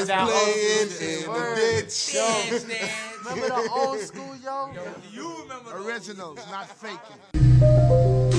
was playing in the ditch. Remember the old school, yo? Originals, not faking.